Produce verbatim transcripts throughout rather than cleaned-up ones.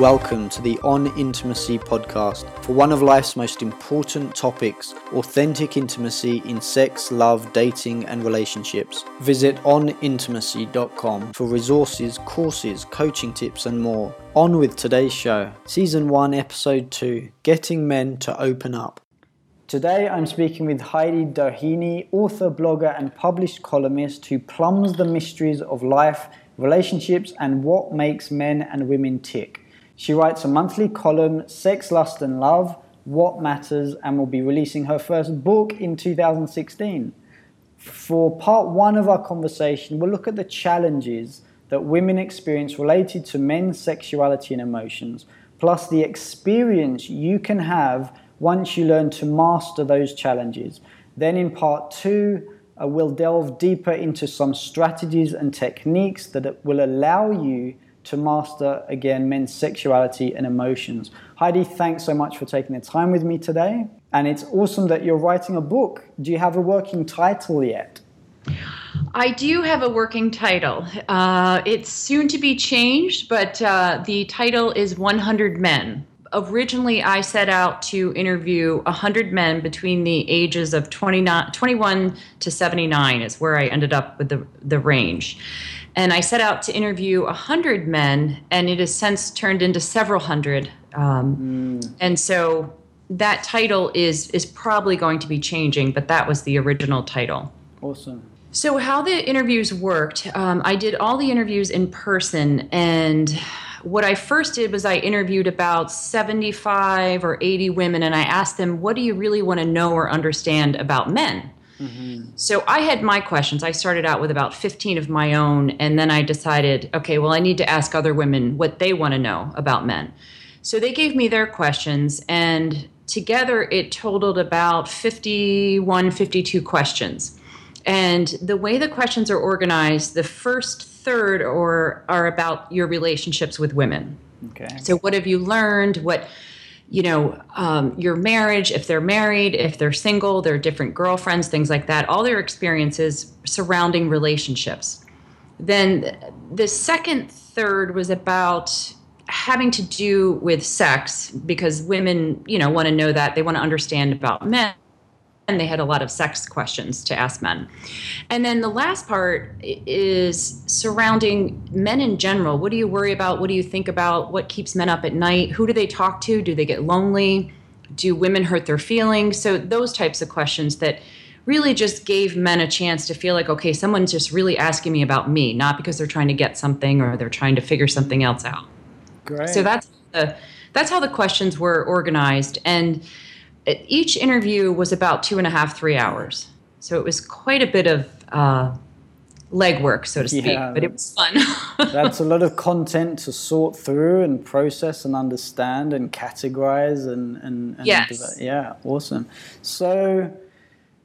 Welcome to the On Intimacy podcast for one of life's most important topics, authentic intimacy in sex, love, dating, and relationships. Visit on intimacy dot com for resources, courses, coaching tips, and more. On with today's show, Season one, Episode two, Getting Men to Open Up. Today I'm speaking with Heidi Doheny, author, blogger, and published columnist who plumbs the mysteries of life, relationships, and what makes men and women tick. She writes a monthly column, Sex, Lust, and Love, What Matters, and will be releasing her first book in two thousand sixteen. For part one of our conversation, we'll look at the challenges that women experience related to men's sexuality and emotions, plus the experience you can have once you learn to master those challenges. Then in part two, uh, we'll delve deeper into some strategies and techniques that will allow you to master, again, men's sexuality and emotions. Heidi, thanks so much for taking the time with me today. And it's awesome that you're writing a book. Do you have a working title yet? I do have a working title. Uh, it's soon to be changed, but uh, the title is one hundred men. Originally, I set out to interview one hundred men between the ages of twenty-one to seventy-nine is where I ended up with the, the range. And I set out to interview one hundred men, and it has since turned into several hundred. Um, mm. And so that title is is probably going to be changing, but that was the original title. Awesome. So how the interviews worked, um, I did all the interviews in person, and what I first did was I interviewed about seventy-five or eighty women, and I asked them, what do you really want to know or understand about men? Mm-hmm. So I had my questions. I started out with about fifteen of my own, and then I decided, okay, well, I need to ask other women what they want to know about men. So they gave me their questions, and together it totaled about fifty-one, fifty-two questions. And the way the questions are organized, the first third or are about your relationships with women. Okay. So what have you learned? What, you know, um, your marriage, if they're married, if they're single, their different girlfriends, things like that, all their experiences surrounding relationships. Then the second third was about having to do with sex, because women, you know, want to know that. They want to understand about men. And they had a lot of sex questions to ask men. And then the last part is surrounding men in general. What do you worry about? What do you think about? What keeps men up at night? Who do they talk to? Do they get lonely? Do women hurt their feelings? So those types of questions that really just gave men a chance to feel like, okay, someone's just really asking me about me, not because they're trying to get something or they're trying to figure something else out. Great. So that's the, that's how the questions were organized. And each interview was about two and a half, three hours. So it was quite a bit of uh, legwork, so to speak, yeah, but it was fun. That's a lot of content to sort through and process and understand and categorize. And, and, and yes. Yeah, awesome. So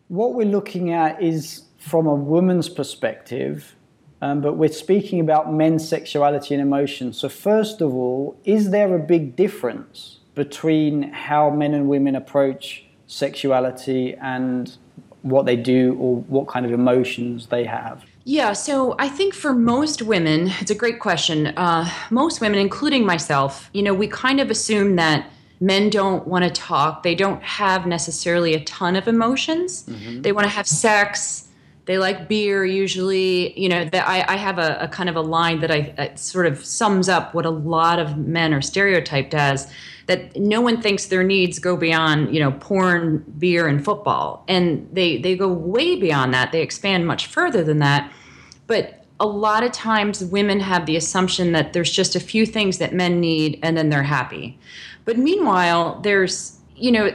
what we're looking at is from a woman's perspective, um, but we're speaking about men's sexuality and emotion. So first of all, is there a big difference between how men and women approach sexuality and what they do or what kind of emotions they have? Yeah, so I think for most women, it's a great question. Uh, most women, including myself, you know, we kind of assume that men don't want to talk. They don't have necessarily a ton of emotions. Mm-hmm. They want to have sex. They like beer usually. You know, that I, I have a, a kind of a line that I that sort of sums up what a lot of men are stereotyped as, that no one thinks their needs go beyond, you know, porn, beer, and football. And they, they go way beyond that. They expand much further than that. But a lot of times women have the assumption that there's just a few things that men need and then they're happy. But meanwhile, there's, you know,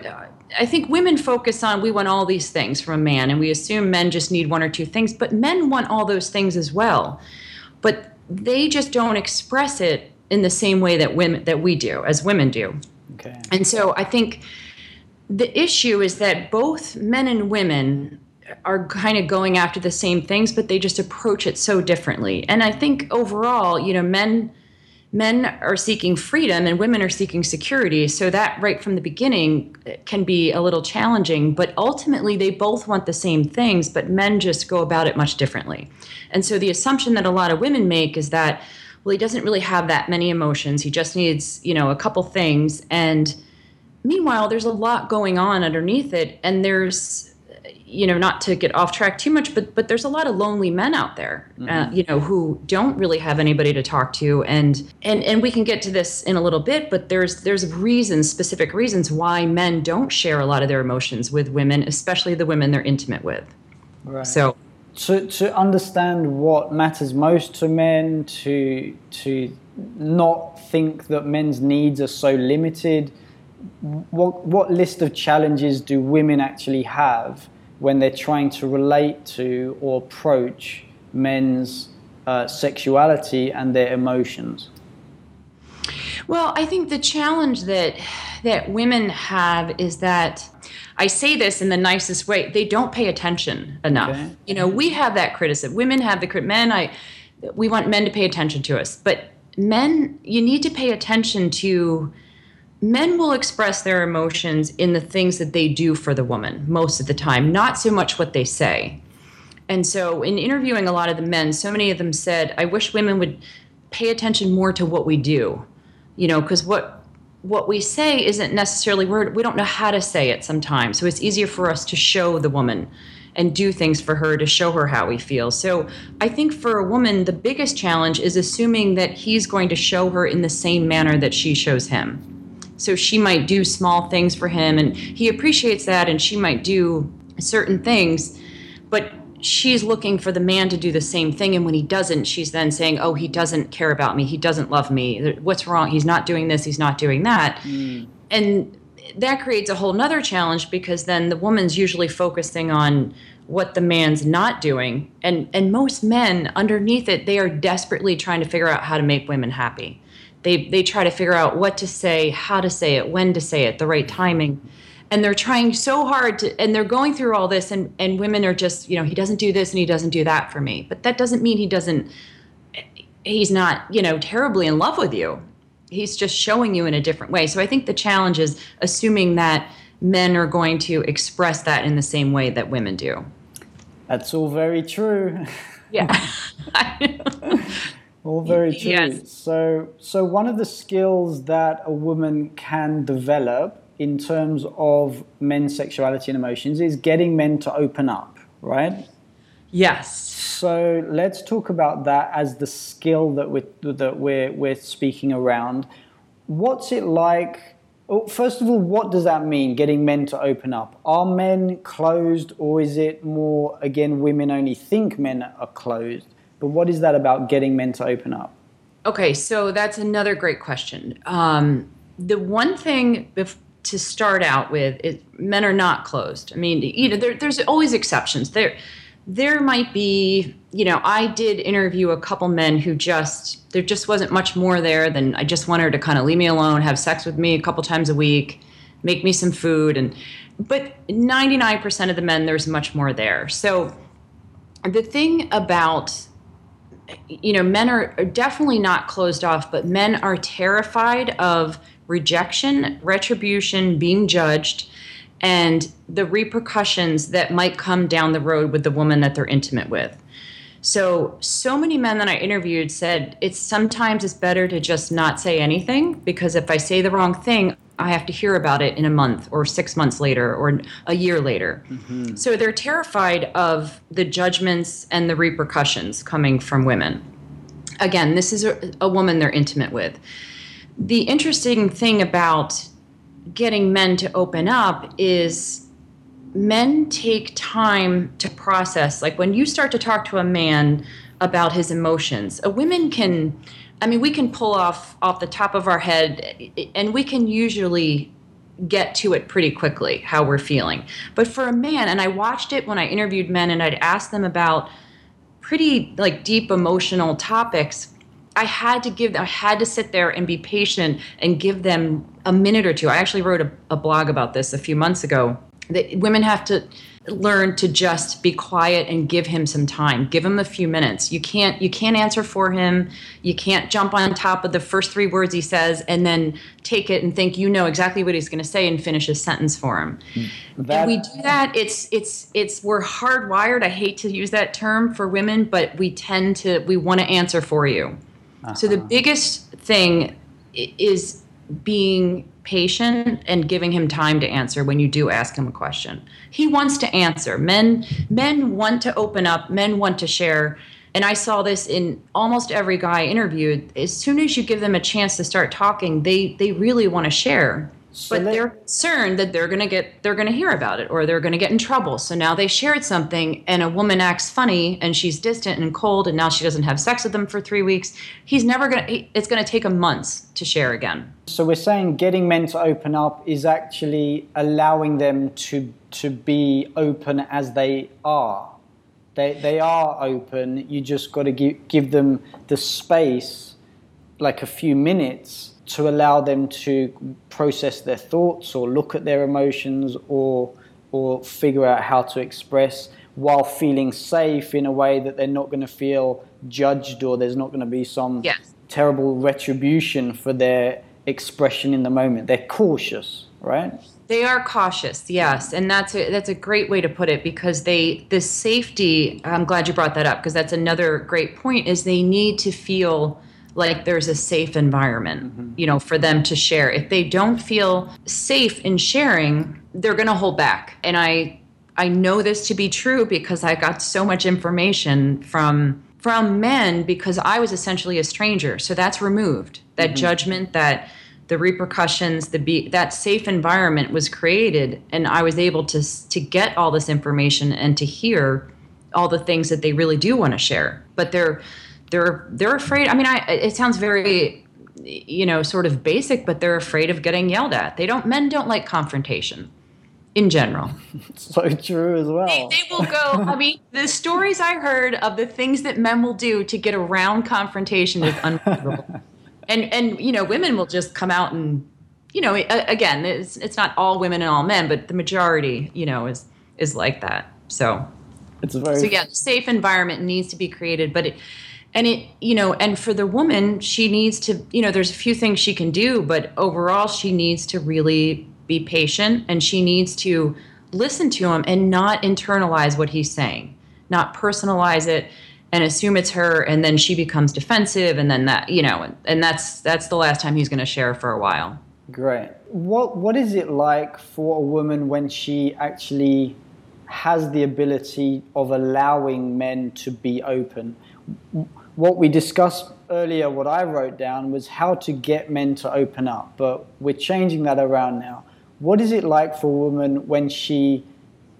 I think women focus on we want all these things from a man and we assume men just need one or two things, but men want all those things as well. But they just don't express it in the same way that women that we do, as women do. Okay. And so I think the issue is that both men and women are kind of going after the same things, but they just approach it so differently. And I think overall, you know, men men are seeking freedom and women are seeking security. So that right from the beginning can be a little challenging, but ultimately they both want the same things, but men just go about it much differently. And so the assumption that a lot of women make is that, well, he doesn't really have that many emotions. He just needs, you know, a couple things. And meanwhile, there's a lot going on underneath it. And there's, you know, not to get off track too much, but but there's a lot of lonely men out there, mm-hmm. uh, you know, who don't really have anybody to talk to. And, and and we can get to this in a little bit, but there's there's reasons, specific reasons why men don't share a lot of their emotions with women, especially the women they're intimate with. Right. So to to understand what matters most to men, to to not think that men's needs are so limited, what what list of challenges do women actually have when they're trying to relate to or approach men's uh, sexuality and their emotions? Well, I think the challenge that that women have is that, I say this in the nicest way, they don't pay attention enough. Okay. You know, we have that criticism. Women have the criticism. Men, I, we want men to pay attention to us. But men, you need to pay attention to, men will express their emotions in the things that they do for the woman most of the time, not so much what they say. And so in interviewing a lot of the men, so many of them said, I wish women would pay attention more to what we do, you know, because what what we say isn't necessarily, we're, we don't know how to say it sometimes. So it's easier for us to show the woman and do things for her to show her how we feel. So I think for a woman, the biggest challenge is assuming that he's going to show her in the same manner that she shows him. So she might do small things for him and he appreciates that, and she might do certain things, but she's looking for the man to do the same thing. And when he doesn't, she's then saying, oh, he doesn't care about me. He doesn't love me. What's wrong? He's not doing this. He's not doing that. Mm. And that creates a whole nother challenge, because then the woman's usually focusing on what the man's not doing. And, and most men underneath it, they are desperately trying to figure out how to make women happy. They they try to figure out what to say, how to say it, when to say it, the right timing. And they're trying so hard to, and they're going through all this, and, and women are just, you know, he doesn't do this and he doesn't do that for me. But that doesn't mean he doesn't, he's not, you know, terribly in love with you. He's just showing you in a different way. So I think the challenge is assuming that men are going to express that in the same way that women do. That's all very true. Yeah. All very true. Yes. So, so one of the skills that a woman can develop in terms of men's sexuality and emotions is getting men to open up, right? Yes. So let's talk about that as the skill that we're, that we're, we're speaking around. What's it like? Well, first of all, what does that mean, getting men to open up? Are men closed, or is it more, again, women only think men are closed? But what is that about, getting men to open up? Okay, so that's another great question. Um, the one thing bef- to start out with is men are not closed. I mean, you know, there, there's always exceptions. There, there might be, you know, I did interview a couple men who just, there just wasn't much more there than I just want her to kind of leave me alone, have sex with me a couple times a week, make me some food. And but ninety-nine percent of the men, there's much more there. So the thing about, you know, men are definitely not closed off, but men are terrified of rejection, retribution, being judged, and the repercussions that might come down the road with the woman that they're intimate with. So, so many men that I interviewed said it's sometimes it's better to just not say anything, because if I say the wrong thing, I have to hear about it in a month or six months later or a year later. Mm-hmm. So they're terrified of the judgments and the repercussions coming from women. Again, this is a, a woman they're intimate with. The interesting thing about getting men to open up is men take time to process. Like when you start to talk to a man about his emotions, a woman can... I mean, we can pull off off the top of our head, and we can usually get to it pretty quickly, how we're feeling. But for a man, and I watched it when I interviewed men and I'd asked them about pretty like deep emotional topics, I had to give them, I had to sit there and be patient and give them a minute or two. I actually wrote a, a blog about this a few months ago, that women have to learn to just be quiet and give him some time. Give him a few minutes. You can't you can't answer for him. You can't jump on top of the first three words he says and then take it and think you know exactly what he's going to say and finish his sentence for him. That, and we do that. It's it's it's we're hardwired. I hate to use that term for women, but we tend to we want to answer for you. Uh-huh. So the biggest thing is being patient and giving him time to answer when you do ask him a question. He wants to answer. Men, men want to open up. Men want to share. And I saw this in almost every guy I interviewed. As soon as you give them a chance to start talking, they, they really want to share. So but they, they're concerned that they're going to get, they're going to hear about it or they're going to get in trouble. So now they shared something and a woman acts funny and she's distant and cold and now she doesn't have sex with them for three weeks. He's never going to, it's going to take him months to share again. So we're saying getting men to open up is actually allowing them to, to be open as they are. They, they are open. You just got to give, give them the space, like a few minutes, to allow them to process their thoughts or look at their emotions or or figure out how to express while feeling safe in a way that they're not going to feel judged or there's not going to be some yes. terrible retribution for their expression in the moment. They're cautious, right? They are cautious, yes, and that's a, that's a great way to put it because they the safety, I'm glad you brought that up because that's another great point, is they need to feel like there's a safe environment, mm-hmm. you know, for them to share. If they don't feel safe in sharing, they're going to hold back. And I, I know this to be true because I got so much information from, from men because I was essentially a stranger. So that's removed, that mm-hmm. judgment, that the repercussions, the be, that safe environment was created. And I was able to, to get all this information and to hear all the things that they really do want to share, but they're, They're they're afraid. I mean, I, it sounds very, you know, sort of basic, but they're afraid of getting yelled at. They don't. Men don't like confrontation, in general. So true as well. They, they will go. I mean, the stories I heard of the things that men will do to get around confrontation is unbelievable. and and you know, women will just come out and, you know, again, it's it's not all women and all men, but the majority, you know, is is like that. So it's very so yeah, safe environment needs to be created, but it. And it, you know, and for the woman, she needs to, you know, there's a few things she can do, but overall she needs to really be patient and she needs to listen to him and not internalize what he's saying, not personalize it and assume it's her. And then she becomes defensive and then that, you know, and, and that's, that's the last time he's going to share for a while. Great. What, what is it like for a woman when she actually has the ability of allowing men to be open? What we discussed earlier, what I wrote down, was how to get men to open up, but we're changing that around now. What is it like for a woman when she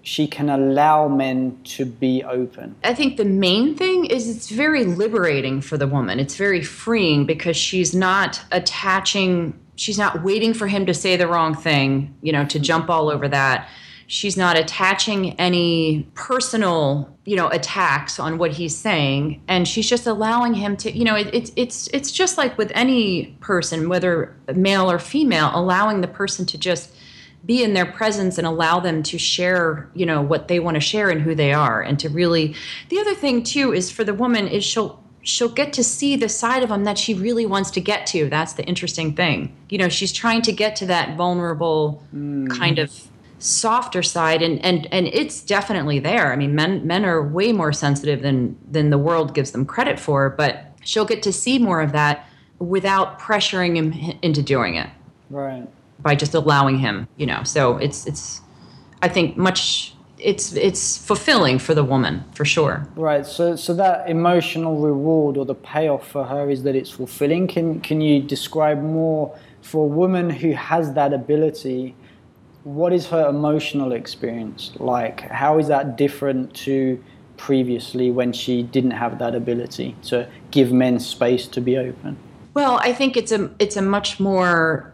she can allow men to be open? I think the main thing is it's very liberating for the woman. It's very freeing because she's not attaching, she's not waiting for him to say the wrong thing, you know, to jump all over that. She's not attaching any personal, you know, attacks on what he's saying. And she's just allowing him to, you know, it, it, it's it's just like with any person, whether male or female, allowing the person to just be in their presence and allow them to share, you know, what they want to share and who they are. And to really, the other thing, too, is for the woman is she'll she'll get to see the side of him that she really wants to get to. That's the interesting thing. You know, she's trying to get to that vulnerable mm. kind of softer side, and, and, and it's definitely there. I mean, men men are way more sensitive than than the world gives them credit for, but she'll get to see more of that without pressuring him into doing it. Right. By just allowing him, you know. So it's it's I think much it's it's fulfilling for the woman, for sure. Right. So so that emotional reward or the payoff for her is that it's fulfilling. Can can you describe more for a woman who has that ability? What is her emotional experience like? How is that different to previously when she didn't have that ability to give men space to be open? Well, I think it's a it's a much more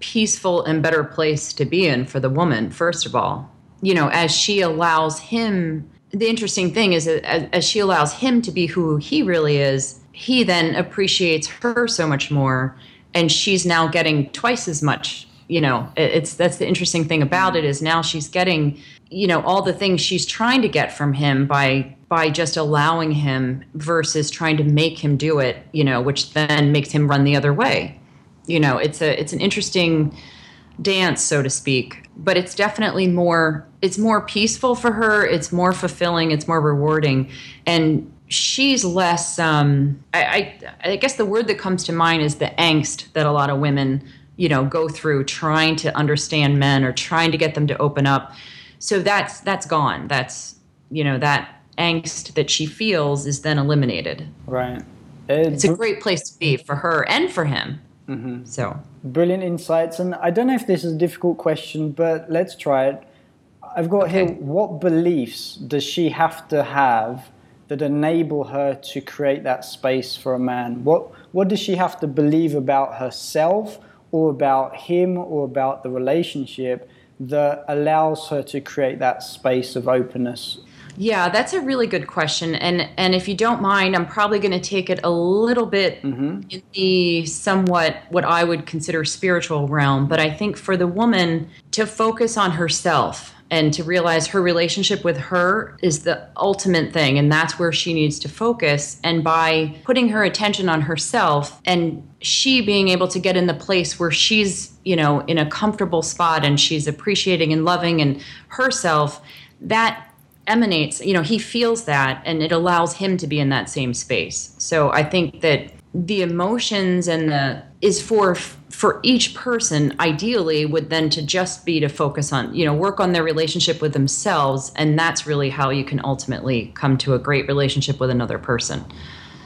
peaceful and better place to be in for the woman, first of all. You know, as she allows him, the interesting thing is that as, as she allows him to be who he really is, he then appreciates her so much more, and she's now getting twice as much. You know, it's that's the interesting thing about it is now she's getting, you know, all the things she's trying to get from him by by just allowing him versus trying to make him do it, you know, which then makes him run the other way. You know, it's a it's an interesting dance, so to speak, but it's definitely more it's more peaceful for her. It's more fulfilling. It's more rewarding. And she's less, um, I, I, I guess the word that comes to mind is the angst that a lot of women, you know, go through trying to understand men or trying to get them to open up. So that's, that's gone. That's, you know, that angst that she feels is then eliminated. Right. It's a great place to be for her and for him. Mm-hmm. So brilliant insights. And I don't know if this is a difficult question, but let's try it. I've got okay. here, what beliefs does she have to have that enable her to create that space for a man? What what does she have to believe about herself or about him or about the relationship that allows her to create that space of openness? Yeah, that's a really good question. And and if you don't mind, I'm probably going to take it a little bit mm-hmm. in the somewhat what I would consider spiritual realm. But I think for the woman to focus on herself and to realize her relationship with her is the ultimate thing, and that's where she needs to focus. And by putting her attention on herself and she being able to get in the place where she's, you know, in a comfortable spot and she's appreciating and loving and herself, that emanates, you know, he feels that, and it allows him to be in that same space. So I think that the emotions and the is for for each person ideally would then to just be to focus on, you know, work on their relationship with themselves, and that's really how you can ultimately come to a great relationship with another person.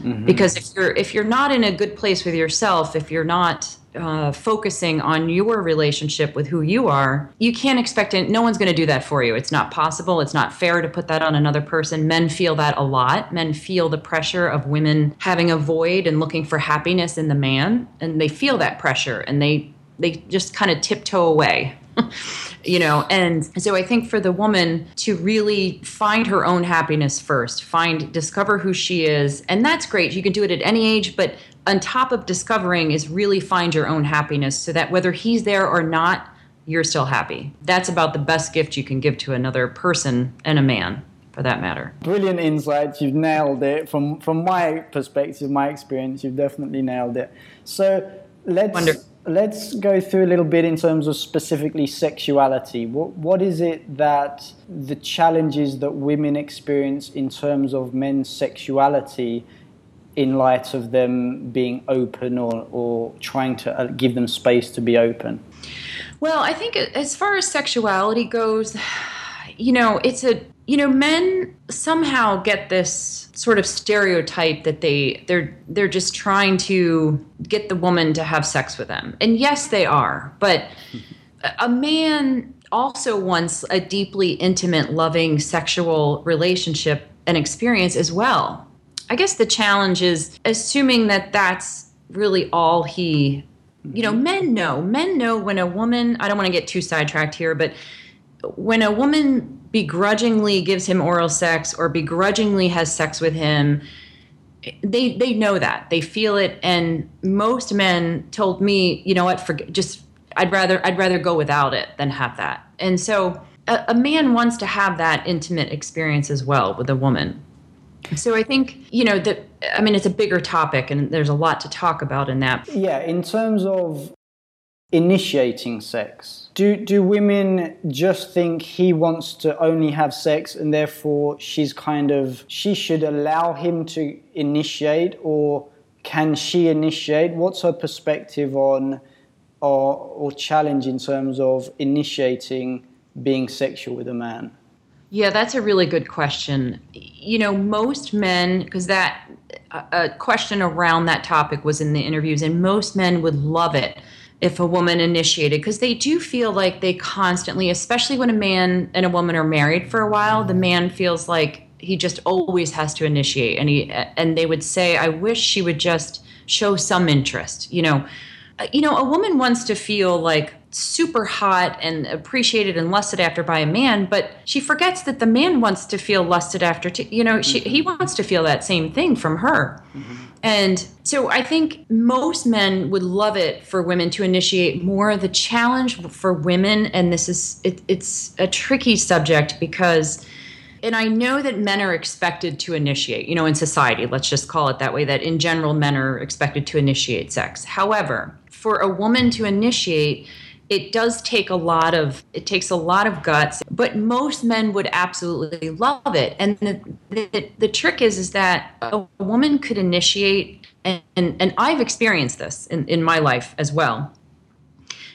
Mm-hmm. Because if you're if you're not in a good place with yourself, if you're not uh, focusing on your relationship with who you are, you can't expect it. No one's going to do that for you. It's not possible. It's not fair to put that on another person. Men feel that a lot. Men feel the pressure of women having a void and looking for happiness in the man, and they feel that pressure, and they they just kind of tiptoe away. You know, and so I think for the woman to really find her own happiness first, find, discover who she is. And that's great. You can do it at any age, but on top of discovering is really find your own happiness so that whether he's there or not, you're still happy. That's about the best gift you can give to another person and a man for that matter. Brilliant insights. You've nailed it. From, from my perspective, my experience, you've definitely nailed it. So let's... Wonderful. Let's go through a little bit in terms of specifically sexuality. What what is it that the challenges that women experience in terms of men's sexuality in light of them being open or, or trying to give them space to be open? Well, I think as far as sexuality goes, you know, it's a, you know, men somehow get this sort of stereotype that they they're they're just trying to get the woman to have sex with them. And yes, they are. But a man also wants a deeply intimate, loving, sexual relationship and experience as well. I guess the challenge is assuming that that's really all he, you know, men know. Men know when a woman, I don't want to get too sidetracked here, but when a woman begrudgingly gives him oral sex or begrudgingly has sex with him, they they know that. They feel it. And most men told me, you know what, forget, just I'd rather I'd rather go without it than have that. And so a, a man wants to have that intimate experience as well with a woman. So I think, you know, that, I mean, it's a bigger topic and there's a lot to talk about in that. Yeah, in terms of initiating sex. Do do women just think he wants to only have sex and therefore she's kind of, she should allow him to initiate, or can she initiate? What's her perspective on or, or challenge in terms of initiating being sexual with a man? Yeah, that's a really good question. You know, most men, because that a question around that topic was in the interviews, and most men would love it if a woman initiated, because they do feel like they constantly, especially when a man and a woman are married for a while, the man feels like he just always has to initiate. And he, and they would say, I wish she would just show some interest. You know, you know, a woman wants to feel like super hot and appreciated and lusted after by a man, but she forgets that the man wants to feel lusted after too. You know, she, he wants to feel that same thing from her. Mm-hmm. And so I think most men would love it for women to initiate more. The challenge for women, and this is, it, it's a tricky subject because, and I know that men are expected to initiate, you know, in society, let's just call it that way, that in general, men are expected to initiate sex. However, for a woman to initiate, it does take a lot of, it takes a lot of guts, but most men would absolutely love it. And the the, the trick is, is that a woman could initiate, and, and, and I've experienced this in, in my life as well.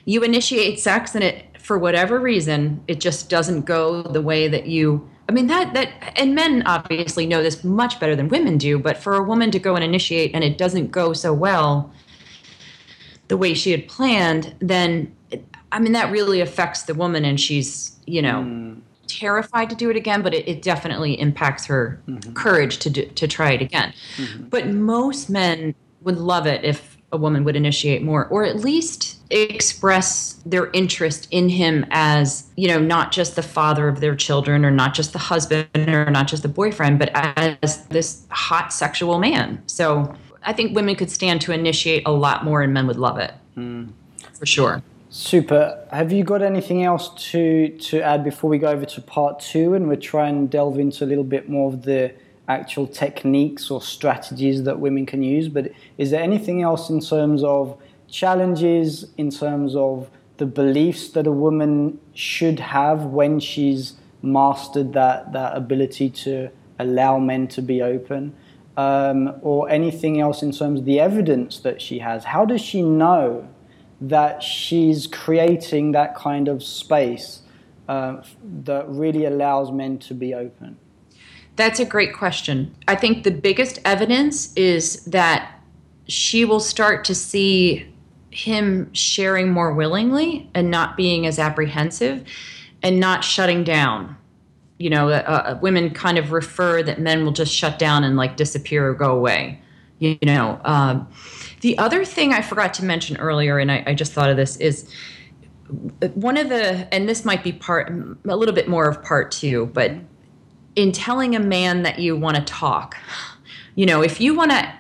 You initiate sex and it, for whatever reason, it just doesn't go the way that you, I mean, that, that, and men obviously know this much better than women do, but for a woman to go and initiate and it doesn't go so well the way she had planned, then, I mean, that really affects the woman, and she's, you know, mm. terrified to do it again, but it, it definitely impacts her mm-hmm. courage to do, to try it again. Mm-hmm. But most men would love it if a woman would initiate more, or at least express their interest in him as, you know, not just the father of their children, or not just the husband, or not just the boyfriend, but as this hot sexual man. So I think women could stand to initiate a lot more, and men would love it mm. for sure. Super. Have you got anything else to, to add before we go over to part two, and we'll try and delve into a little bit more of the actual techniques or strategies that women can use? But is there anything else in terms of challenges, in terms of the beliefs that a woman should have when she's mastered that, that ability to allow men to be open? Um, or anything else in terms of the evidence that she has? How does she know that she's creating that kind of space uh, that really allows men to be open? That's a great question. I think the biggest evidence is that she will start to see him sharing more willingly, and not being as apprehensive, and not shutting down. You know, uh, women kind of refer that men will just shut down and like disappear or go away. You know, um, the other thing I forgot to mention earlier, and I, I just thought of this, is one of the, and this might be part, a little bit more of part two, but in telling a man that you want to talk, you know, if you want to,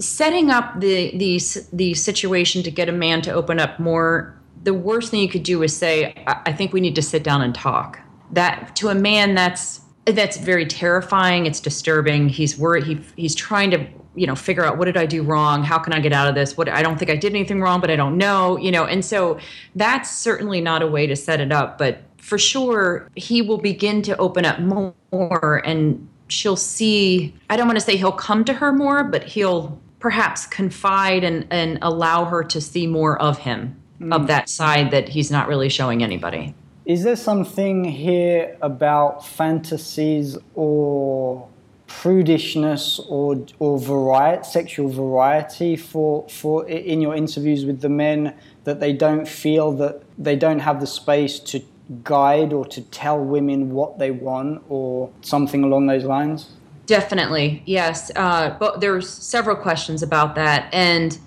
setting up the, the, the situation to get a man to open up more, the worst thing you could do is say, I, I think we need to sit down and talk. That to a man, that's that's very terrifying. It's disturbing. He's worried. He he's trying to you know figure out, what did I do wrong? How can I get out of this? What I don't think I did anything wrong, but I don't know. You know, and so that's certainly not a way to set it up. But for sure, he will begin to open up more, and she'll see. I don't want to say he'll come to her more, but he'll perhaps confide and and allow her to see more of him, mm. of that side that he's not really showing anybody. Is there something here about fantasies or prudishness or or variety, sexual variety for for in your interviews with the men, that they don't feel that they don't have the space to guide or to tell women what they want, or something along those lines? Definitely, yes. Uh, but there's several questions about that, and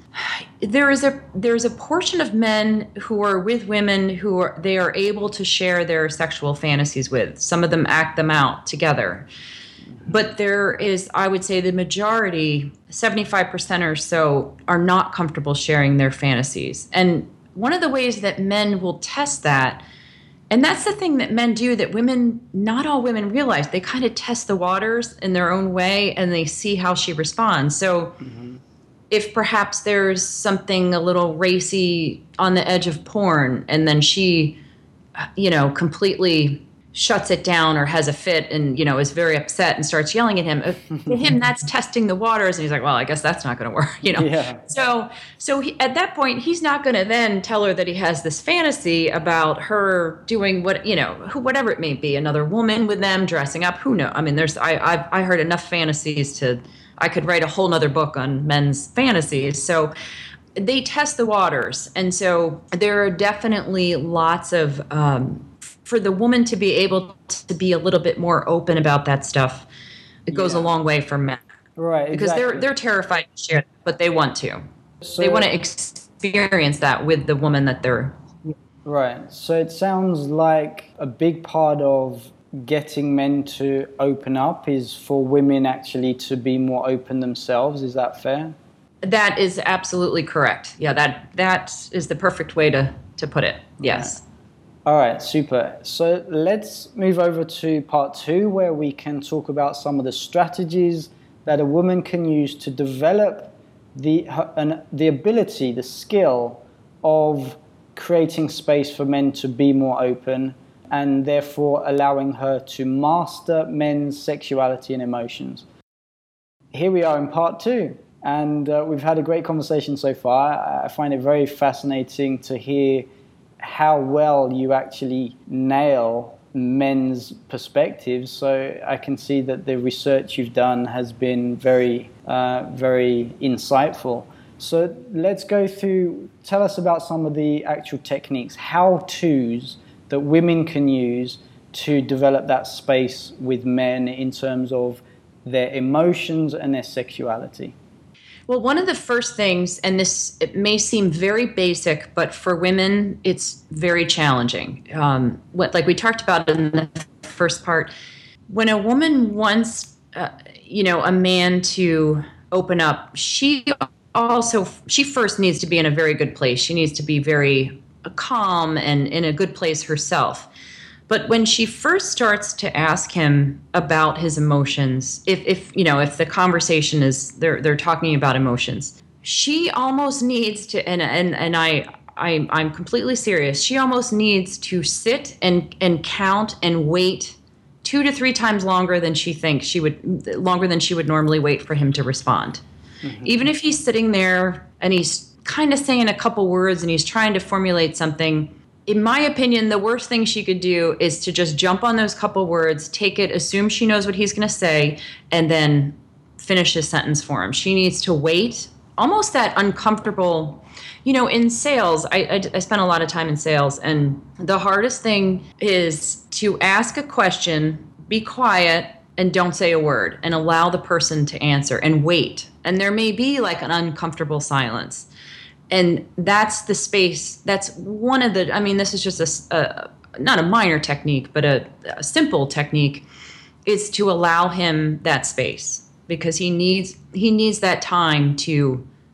there is a there's a portion of men who are with women who are they are able to share their sexual fantasies with. Some of them act them out together. But there is, I would say, the majority, seventy-five percent or so, are not comfortable sharing their fantasies. And one of the ways that men will test that, and that's the thing that men do that women, not all women realize, they kind of test the waters in their own way, and they see how she responds. So mm-hmm. if perhaps there's something a little racy on the edge of porn, and then she, you know, completely shuts it down or has a fit and, you know, is very upset and starts yelling at him, to him that's testing the waters. And he's like, well, I guess that's not going to work, you know. Yeah. So so he, at that point, he's not going to then tell her that he has this fantasy about her doing what, you know, whatever it may be, another woman with them, dressing up, who knows. I mean, there's I I've, I heard enough fantasies to – I could write a whole nother book on men's fantasies. So they test the waters. And so there are definitely lots of, um, for the woman to be able to be a little bit more open about that stuff, it goes yeah. a long way for men. Right. Because exactly. they're, they're terrified to share, but they want to. So they want to experience that with the woman that they're. Right. So it sounds like a big part of getting men to open up is for women actually to be more open themselves. Is that fair? That is absolutely correct. Yeah, that that is the perfect way to, to put it. Yes. All right. All right, super. So let's move over to part two, where we can talk about some of the strategies that a woman can use to develop the her, an, the ability, the skill of creating space for men to be more open and therefore allowing her to master men's sexuality and emotions. Here we are in part two, and uh, we've had a great conversation so far. I find it very fascinating to hear how well you actually nail men's perspectives. So I can see that the research you've done has been very, uh, very insightful. So let's go through, tell us about some of the actual techniques, how-tos that women can use to develop that space with men in terms of their emotions and their sexuality. Well, one of the first things, and this it may seem very basic, but for women it's very challenging. Um, what, like we talked about in the first part, when a woman wants, uh, you know, a man to open up, she also she first needs to be in a very good place. She needs to be very calm and in a good place herself. But when she first starts to ask him about his emotions, if, if you know, if the conversation is they're they're talking about emotions, she almost needs to, and and, and I, I I'm completely serious, she almost needs to sit and, and count and wait two to three times longer than she thinks she would longer than she would normally wait for him to respond. Mm-hmm. Even if he's sitting there and he's kind of saying a couple words and he's trying to formulate something. In my opinion, the worst thing she could do is to just jump on those couple words, take it, assume she knows what he's going to say, and then finish his sentence for him. She needs to wait. Almost that uncomfortable, you know, in sales, I, I, I spent a lot of time in sales, and the hardest thing is to ask a question, be quiet, and don't say a word, and allow the person to answer and wait. And there may be like an uncomfortable silence. And that's the space, that's one of the, I mean, this is just a, a not a minor technique, but a, a simple technique, is to allow him that space, because he needs he needs that time to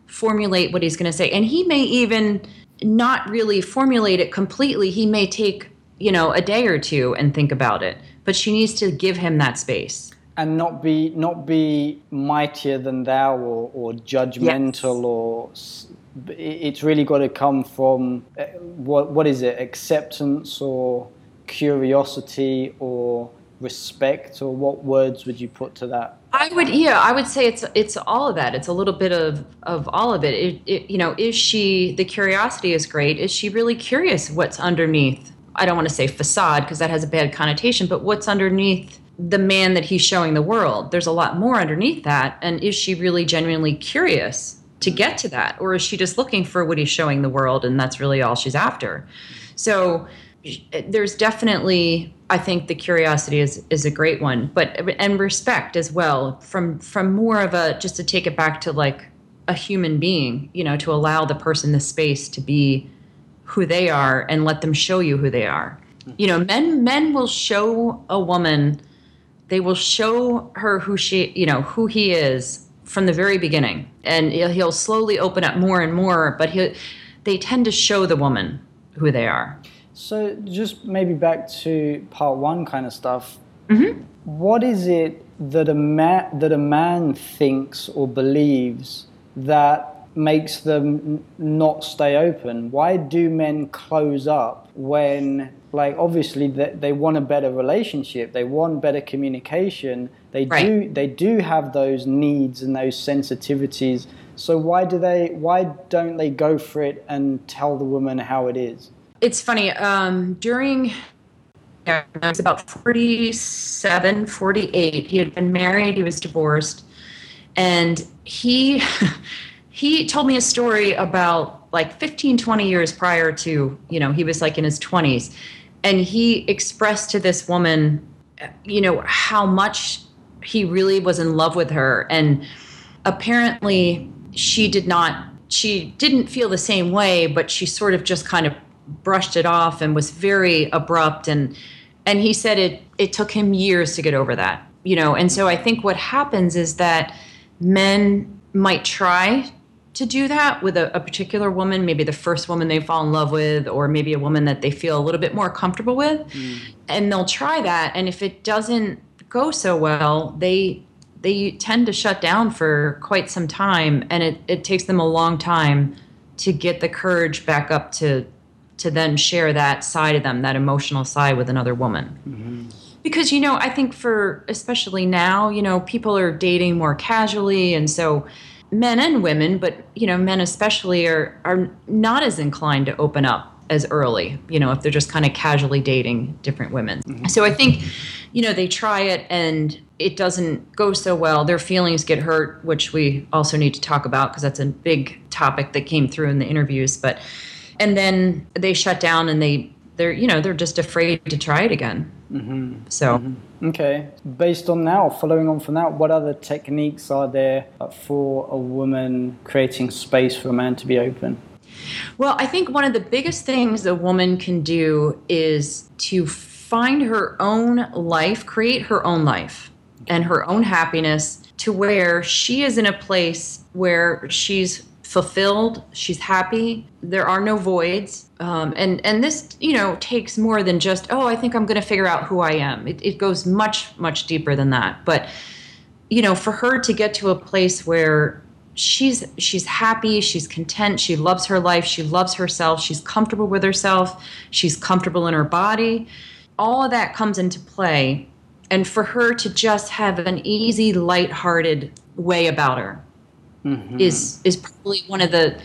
formulate what he's going to say. And he may even not really formulate it completely. He may take, you know, a day or two and think about it, but she needs to give him that space. And not be not be mightier than thou or, or judgmental. Yes. Or it's really got to come from uh, what what is it, acceptance or curiosity or respect, or what words would you put to that? I would yeah I would say it's it's all of that. It's a little bit of of all of it. It, it you know, is she, the curiosity is great. Is she really curious what's underneath? I don't want to say facade because that has a bad connotation, but what's underneath the man that he's showing the world? There's a lot more underneath that. And is she really genuinely curious to get to that? Or is she just looking for what he's showing the world, and that's really all she's after? So there's definitely, I think the curiosity is, is a great one, but, and respect as well, from, from more of a, just to take it back to like a human being, you know, to allow the person the space to be who they are and let them show you who they are. You know, men, men will show a woman, they will show her who she, you know, who he is from the very beginning, and he'll slowly open up more and more, but he, they tend to show the woman who they are. So just maybe back to part one kind of stuff. Mm-hmm. What is it that a ma- that a man thinks or believes that makes them not stay open? Why do men close up when, like, obviously they, they want a better relationship, they want better communication, they right. do they do have those needs and those sensitivities. So why do they why don't they go for it and tell the woman how it is? It's funny, um during yeah, I was about forty-seven, forty-eight, he had been married, he was divorced, and he He told me a story about like fifteen, twenty years prior to, you know, he was like in his twenties, and he expressed to this woman, you know, how much he really was in love with her. And apparently she did not, she didn't feel the same way, but she sort of just kind of brushed it off and was very abrupt. And, and he said it, it took him years to get over that, you know? And so I think what happens is that men might try to do that with a, a particular woman, maybe the first woman they fall in love with, or maybe a woman that they feel a little bit more comfortable with. Mm. And they'll try that. And if it doesn't go so well, they they tend to shut down for quite some time. And it, it takes them a long time to get the courage back up to to then share that side of them, that emotional side, with another woman. Mm-hmm. Because, you know, I think for, especially now, you know, people are dating more casually, and so men and women, but, you know, men especially are, are not as inclined to open up as early, you know, if they're just kind of casually dating different women. Mm-hmm. So I think, you know, they try it and it doesn't go so well. Their feelings get hurt, which we also need to talk about because that's a big topic that came through in the interviews. But, and then they shut down and they, they're, you know, they're just afraid to try it again. Mm-hmm. So, mm-hmm. Okay. Based on now, following on from that, what other techniques are there for a woman creating space for a man to be open? Well, I think one of the biggest things a woman can do is to find her own life, create her own life and her own happiness to where she is in a place where she's fulfilled, she's happy, there are no voids. Um, and, and this, you know, takes more than just, oh, I think I'm going to figure out who I am. It, it goes much, much deeper than that. But, you know, for her to get to a place where she's she's happy, she's content, she loves her life, she loves herself, she's comfortable with herself, she's comfortable in her body, all of that comes into play. And for her to just have an easy, lighthearted way about her mm-hmm. is is probably one of the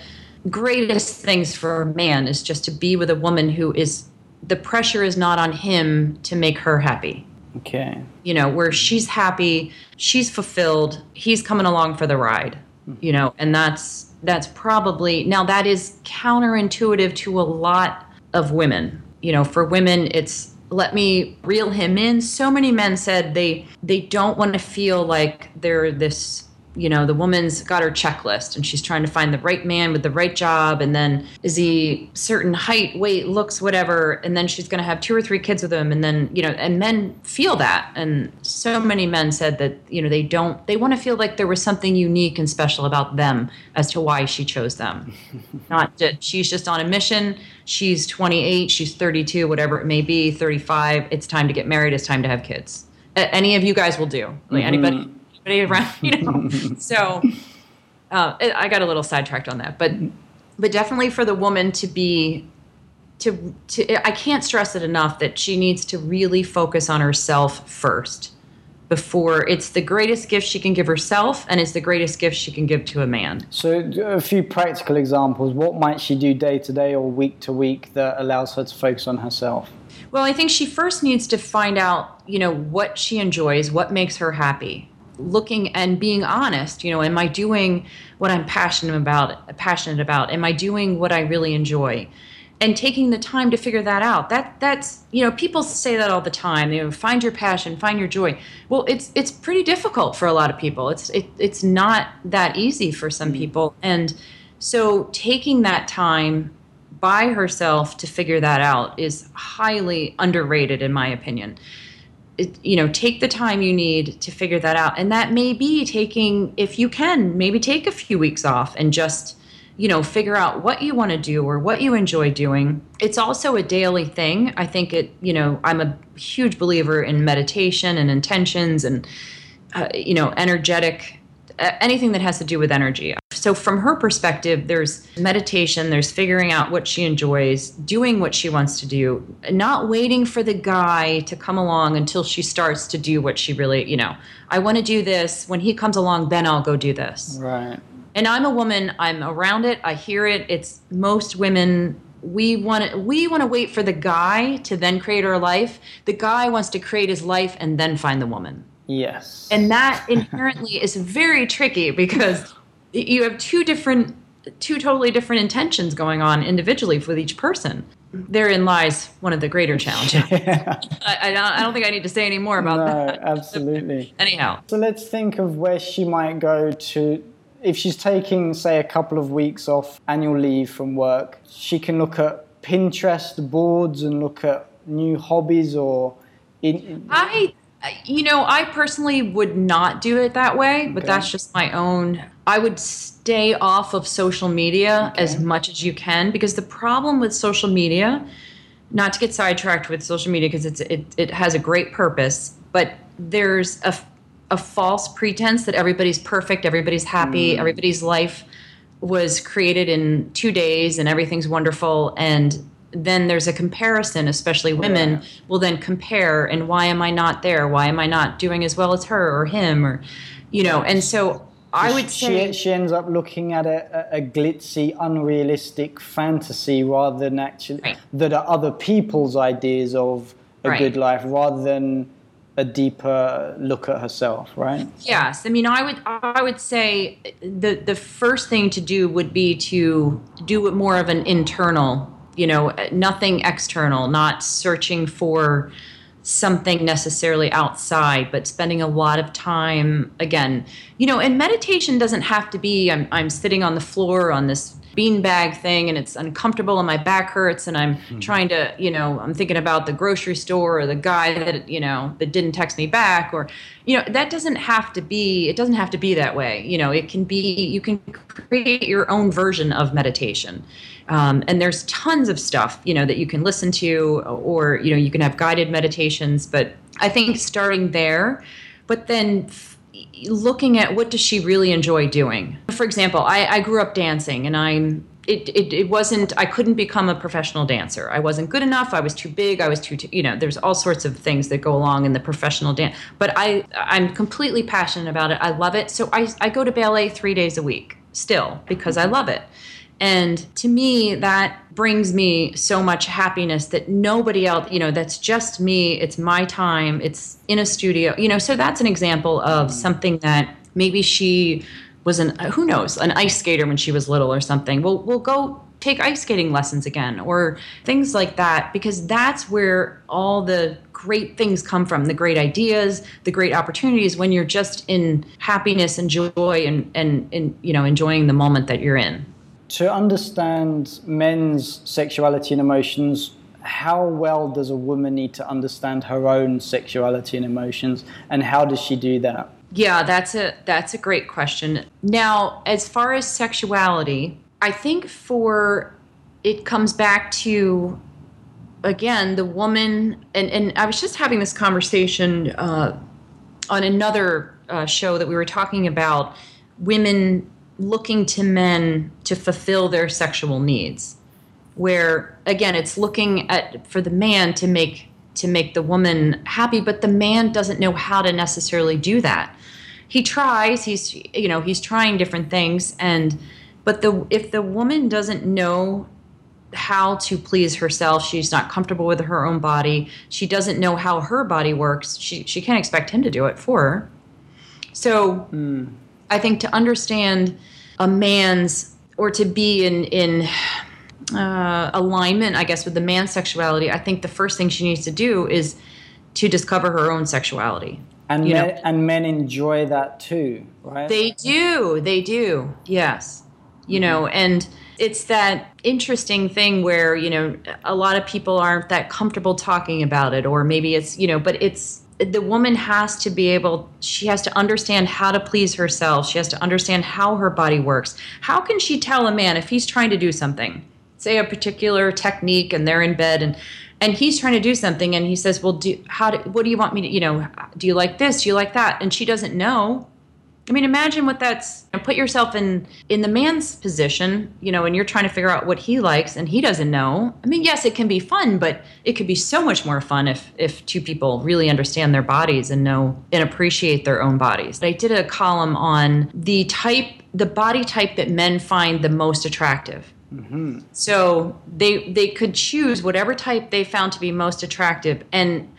greatest things for a man, is just to be with a woman who is, the pressure is not on him to make her happy. Okay. You know, where she's happy, she's fulfilled, he's coming along for the ride. You know, and that's that's probably, now that is counterintuitive to a lot of women. You know, for women, it's let me reel him in. So many men said they they don't want to feel like they're this, you know, the woman's got her checklist and she's trying to find the right man with the right job. And then is he certain height, weight, looks, whatever. And then she's going to have two or three kids with him. And then, you know, and men feel that. And so many men said that, you know, they don't, they want to feel like there was something unique and special about them as to why she chose them. Not that she's just on a mission. She's twenty-eight, she's thirty-two, whatever it may be, thirty-five. It's time to get married. It's time to have kids. A- any of you guys will do. Like mm-hmm. anybody. Around, you know, so uh, I got a little sidetracked on that, but but definitely for the woman to be to to I can't stress it enough that she needs to really focus on herself first before, it's the greatest gift she can give herself and it's the greatest gift she can give to a man. So a few practical examples, what might she do day to day or week to week that allows her to focus on herself? Well, I think she first needs to find out, you know, what she enjoys, what makes her happy. Looking and being honest, you know, am I doing what I'm passionate about, passionate about? Am I doing what I really enjoy? And taking the time to figure that out. That that's, you know, people say that all the time, you know, find your passion, find your joy. Well, it's it's pretty difficult for a lot of people. It's it, it's not that easy for some people. And so taking that time by herself to figure that out is highly underrated, in my opinion. It, you know, take the time you need to figure that out. And that may be taking, if you can, maybe take a few weeks off and just, you know, figure out what you want to do or what you enjoy doing. It's also a daily thing. I think it, you know, I'm a huge believer in meditation and intentions and, uh, you know, energetic, uh, anything that has to do with energy. So from her perspective, there's meditation, there's figuring out what she enjoys, doing what she wants to do, not waiting for the guy to come along until she starts to do what she really, you know, I want to do this. When he comes along, then I'll go do this. Right. And I'm a woman. I'm around it. I hear it. It's most women. We want to, we want to wait for the guy to then create our life. The guy wants to create his life and then find the woman. Yes. And that inherently is very tricky because you have two different, two totally different intentions going on individually with each person. Therein lies one of the greater challenges. Yeah. I, I, don't, I don't think I need to say any more about no, that. Absolutely. Anyhow. So let's think of where she might go to. If she's taking, say, a couple of weeks off annual leave from work, she can look at Pinterest boards and look at new hobbies or... In, I... You know, I personally would not do it that way, but okay. That's just my own. I would stay off of social media okay. as much as you can, because the problem with social media, not to get sidetracked with social media because it's it, it has a great purpose, but there's a, a false pretense that everybody's perfect, everybody's happy, mm. everybody's life was created in two days and everything's wonderful, and then there's a comparison, especially women yeah. will then compare, and why am I not there? Why am I not doing as well as her or him? Or, you know, and so I would say... She, she ends up looking at a, a glitzy, unrealistic fantasy rather than actually... Right. That are other people's ideas of a right. good life rather than a deeper look at herself, right? Yes. I mean, I would I would say the, the first thing to do would be to do more of an internal... You know, nothing external, not searching for something necessarily outside, but spending a lot of time, again, you know, and meditation doesn't have to be, I'm, I'm sitting on the floor on this beanbag thing and it's uncomfortable and my back hurts and I'm mm-hmm. trying to, you know, I'm thinking about the grocery store or the guy that, you know, that didn't text me back or, you know, that doesn't have to be, it doesn't have to be that way. You know, it can be, you can create your own version of meditation. Um, and there's tons of stuff, you know, that you can listen to or, you know, you can have guided meditations. But I think starting there, but then f- looking at what does she really enjoy doing? For example, I, I grew up dancing and I'm it, it, it wasn't I couldn't become a professional dancer. I wasn't good enough. I was too big. I was too, too you know, there's all sorts of things that go along in the professional dance. But I, I'm completely passionate about it. I love it. So I, I go to ballet three days a week still because I love it. And to me, that brings me so much happiness that nobody else, you know, that's just me. It's my time. It's in a studio, you know, so that's an example of something that maybe she was an, who knows, an ice skater when she was little or something. Well, we'll go take ice skating lessons again or things like that, because that's where all the great things come from, the great ideas, the great opportunities when you're just in happiness and joy and, and, and you know, enjoying the moment that you're in. To understand men's sexuality and emotions, how well does a woman need to understand her own sexuality and emotions, and how does she do that? Yeah, that's a that's a great question. Now, as far as sexuality, I think for it comes back to, again, the woman, and, and I was just having this conversation uh, on another uh, show that we were talking about women looking to men to fulfill their sexual needs, where again it's looking at for the man to make to make the woman happy, but the man doesn't know how to necessarily do that. He tries, he's you know he's trying different things, and but the if the woman doesn't know how to please herself, she's not comfortable with her own body, she doesn't know how her body works, she she can't expect him to do it for her. So mm. I think to understand a man's, or to be in in uh, alignment, I guess, with the man's sexuality, I think the first thing she needs to do is to discover her own sexuality. And men, and men enjoy that too, right? They do, they do, yes. You know, and it's that interesting thing where, you know, a lot of people aren't that comfortable talking about it, or maybe it's, you know, but it's, the woman has to be able, she has to understand how to please herself. She has to understand how her body works. How can she tell a man if he's trying to do something, say a particular technique and they're in bed and, and he's trying to do something and he says, well, do, how do, what do you want me to, you know, do you like this? Do you like that? And she doesn't know. I mean, imagine what that's, you know, put yourself in, in the man's position, you know, and you're trying to figure out what he likes and he doesn't know. I mean, yes, it can be fun, but it could be so much more fun if, if two people really understand their bodies and know and appreciate their own bodies. I did a column on the type, the body type that men find the most attractive. Mm-hmm. So they, they could choose whatever type they found to be most attractive. And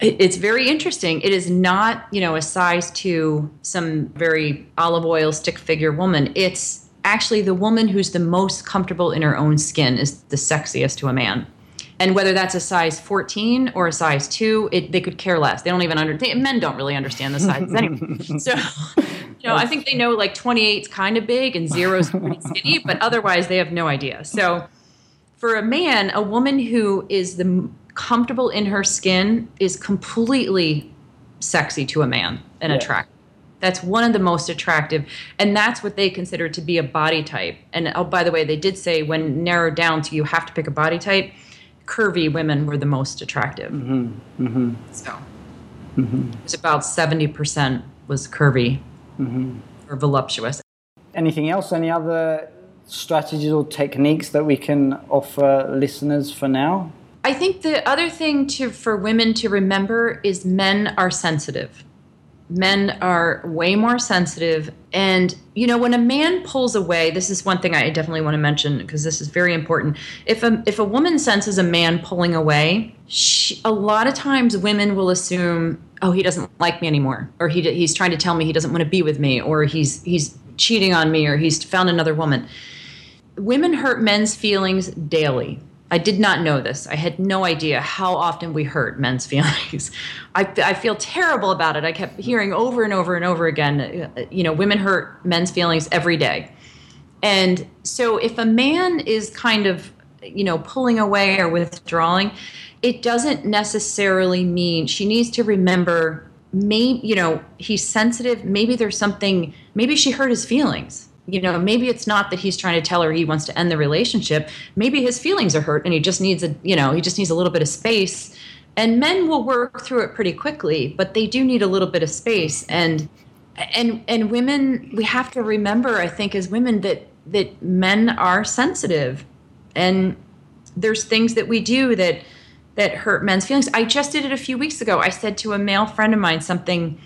it's very interesting. It is not, you know, a size two, some very olive oil stick figure woman. It's actually the woman who's the most comfortable in her own skin is the sexiest to a man. And whether that's a size fourteen or a size two, it, they could care less. They don't even understand. Men don't really understand the sizes anyway. So, you know, I think they know like twenty-eight's kind of big and zero's pretty skinny, but otherwise they have no idea. So for a man, a woman who is the comfortable in her skin is completely sexy to a man and yeah. attractive. That's one of the most attractive, and that's what they consider to be a body type. And oh, by the way, they did say when narrowed down to you have to pick a body type, curvy women were the most attractive. Mm-hmm. Mm-hmm. So mm-hmm. It was about seventy percent was curvy mm-hmm. or voluptuous. Anything else? Any other strategies or techniques that we can offer listeners for now? I think the other thing to for women to remember is men are sensitive. Men are way more sensitive. And, you know, when a man pulls away, this is one thing I definitely want to mention because this is very important. If a, if a woman senses a man pulling away, she, a lot of times women will assume, oh, he doesn't like me anymore, or he he's trying to tell me he doesn't want to be with me, or he's he's cheating on me, or he's found another woman. Women hurt men's feelings daily. I did not know this. I had no idea how often we hurt men's feelings. I, I feel terrible about it. I kept hearing over and over and over again, you know, women hurt men's feelings every day. And so if a man is kind of, you know, pulling away or withdrawing, it doesn't necessarily mean she needs to remember, maybe, you know, he's sensitive. Maybe there's something, maybe she hurt his feelings. You know, maybe it's not that he's trying to tell her he wants to end the relationship. Maybe his feelings are hurt and he just needs a, you know, he just needs a little bit of space. And men will work through it pretty quickly, but they do need a little bit of space. And and and women, we have to remember, I think, as women that that men are sensitive, and there's things that we do that that hurt men's feelings. I just did it a few weeks ago. I said to a male friend of mine something.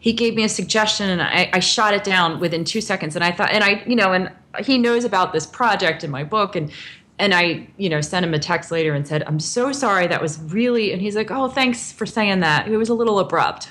He gave me a suggestion, and I, I shot it down within two seconds. And I thought, and I, you know, and he knows about this project in my book, and and I, you know, sent him a text later and said, I'm so sorry, that was really. And he's like, oh, thanks for saying that. It was a little abrupt.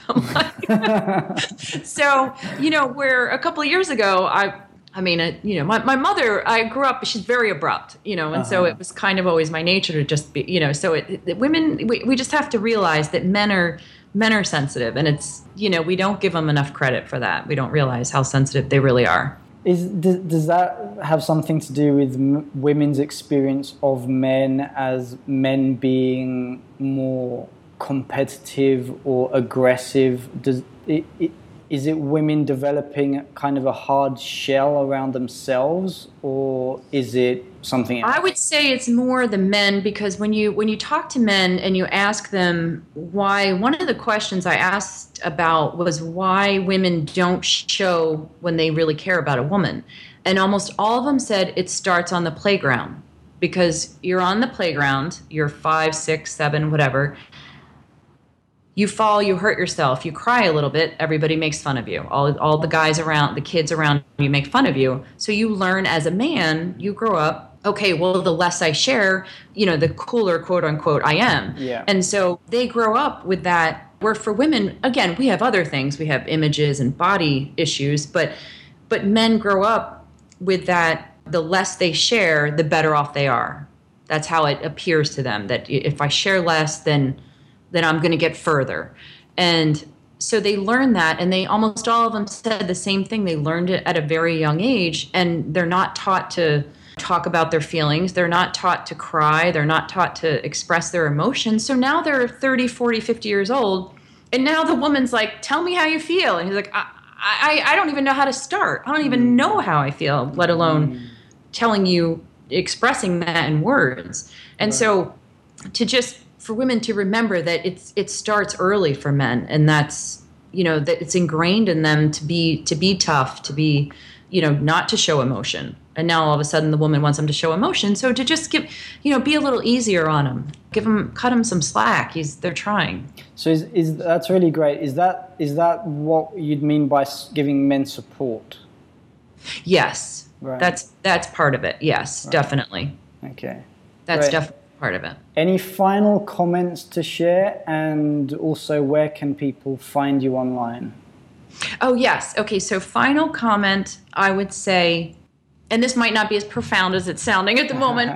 So, you know, where a couple of years ago, I, I mean, uh, you know, my my mother, I grew up, she's very abrupt, you know, and uh-huh. So it was kind of always my nature to just be, you know. So it, it, women, we we just have to realize that men are. Men are sensitive, and it's, you know, we don't give them enough credit for that. We don't realize how sensitive they really are. Is Does, does that have something to do with m- women's experience of men as men being more competitive or aggressive? Does it, it, is it women developing kind of a hard shell around themselves, or is it something else? I would say it's more the men, because when you when you talk to men and you ask them why, one of the questions I asked about was why women don't show when they really care about a woman. And almost all of them said it starts on the playground, because you're on the playground, you're five, six, seven, whatever. You fall, you hurt yourself, you cry a little bit, everybody makes fun of you. All all the guys around, the kids around you make fun of you. So you learn as a man, you grow up, okay, well, the less I share, you know, the cooler, quote unquote, I am. Yeah. And so they grow up with that, where for women, again, we have other things. We have images and body issues, but but men grow up with that, the less they share, the better off they are. That's how it appears to them, that if I share less, then... then I'm going to get further. And so they learn that, and they almost all of them said the same thing. They learned it at a very young age, and they're not taught to talk about their feelings. They're not taught to cry. They're not taught to express their emotions. So now they're thirty, forty, fifty years old, and now the woman's like, tell me how you feel. And he's like, I I, I don't even know how to start. I don't even know how I feel, let alone mm. telling you, expressing that in words. And right. so to just... for women to remember that it's it starts early for men, and that's, you know, that it's ingrained in them to be to be tough, to be, you know, not to show emotion. And now all of a sudden the woman wants them to show emotion. So to just give, you know, be a little easier on them, give them, cut them some slack. He's they're trying. So is is that's really great. Is that is that what you'd mean by giving men support? Yes, right. that's that's part of it. Yes, right. Definitely. Okay, that's definitely. Part of it. Any final comments to share, and also where can people find you online? Oh, yes. Okay, so final comment, I would say, and this might not be as profound as it's sounding at the moment,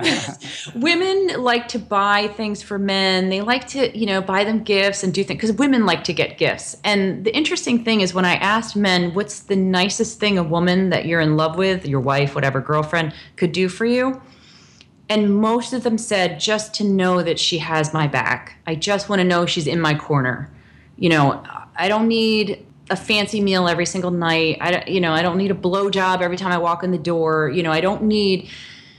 women like to buy things for men. They like to, you know, buy them gifts and do things, because women like to get gifts. And the interesting thing is, when I asked men, what's the nicest thing a woman that you're in love with, your wife, whatever, girlfriend, could do for you? And most of them said, just to know that she has my back. I just want to know she's in my corner. You know, I don't need a fancy meal every single night. I don't, you know, I don't need a blowjob every time I walk in the door. You know, I don't need,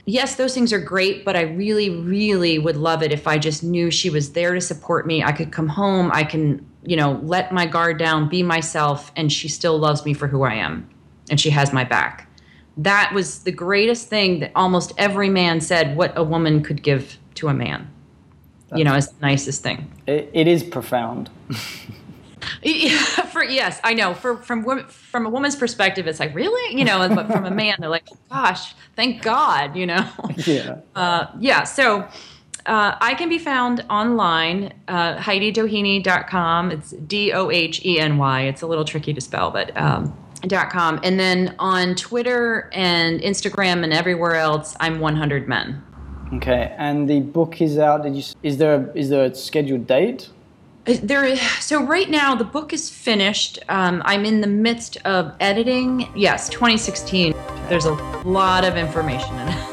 yes, those things are great, but I really, really would love it if I just knew she was there to support me. I could come home. I can, you know, let my guard down, be myself, and she still loves me for who I am. And she has my back. that was the greatest thing that almost every man said what a woman could give to a man. That's, you know, is the nicest thing. It, it is profound. For, yes, I know. For from women, from a woman's perspective, it's like, really, you know. But from a man, they're like, oh, gosh, thank God, you know. Yeah. Uh, yeah. So uh, I can be found online, uh, Heidi Doheny dot com. It's D O H E N Y. It's a little tricky to spell, but um, .com. And then on Twitter and Instagram and everywhere else, I'm one hundred men. Okay. And the book is out. Did you? Is there a, is there a scheduled date? There is, so right now the book is finished. Um, I'm in the midst of editing. Yes, twenty sixteen. There's a lot of information in it.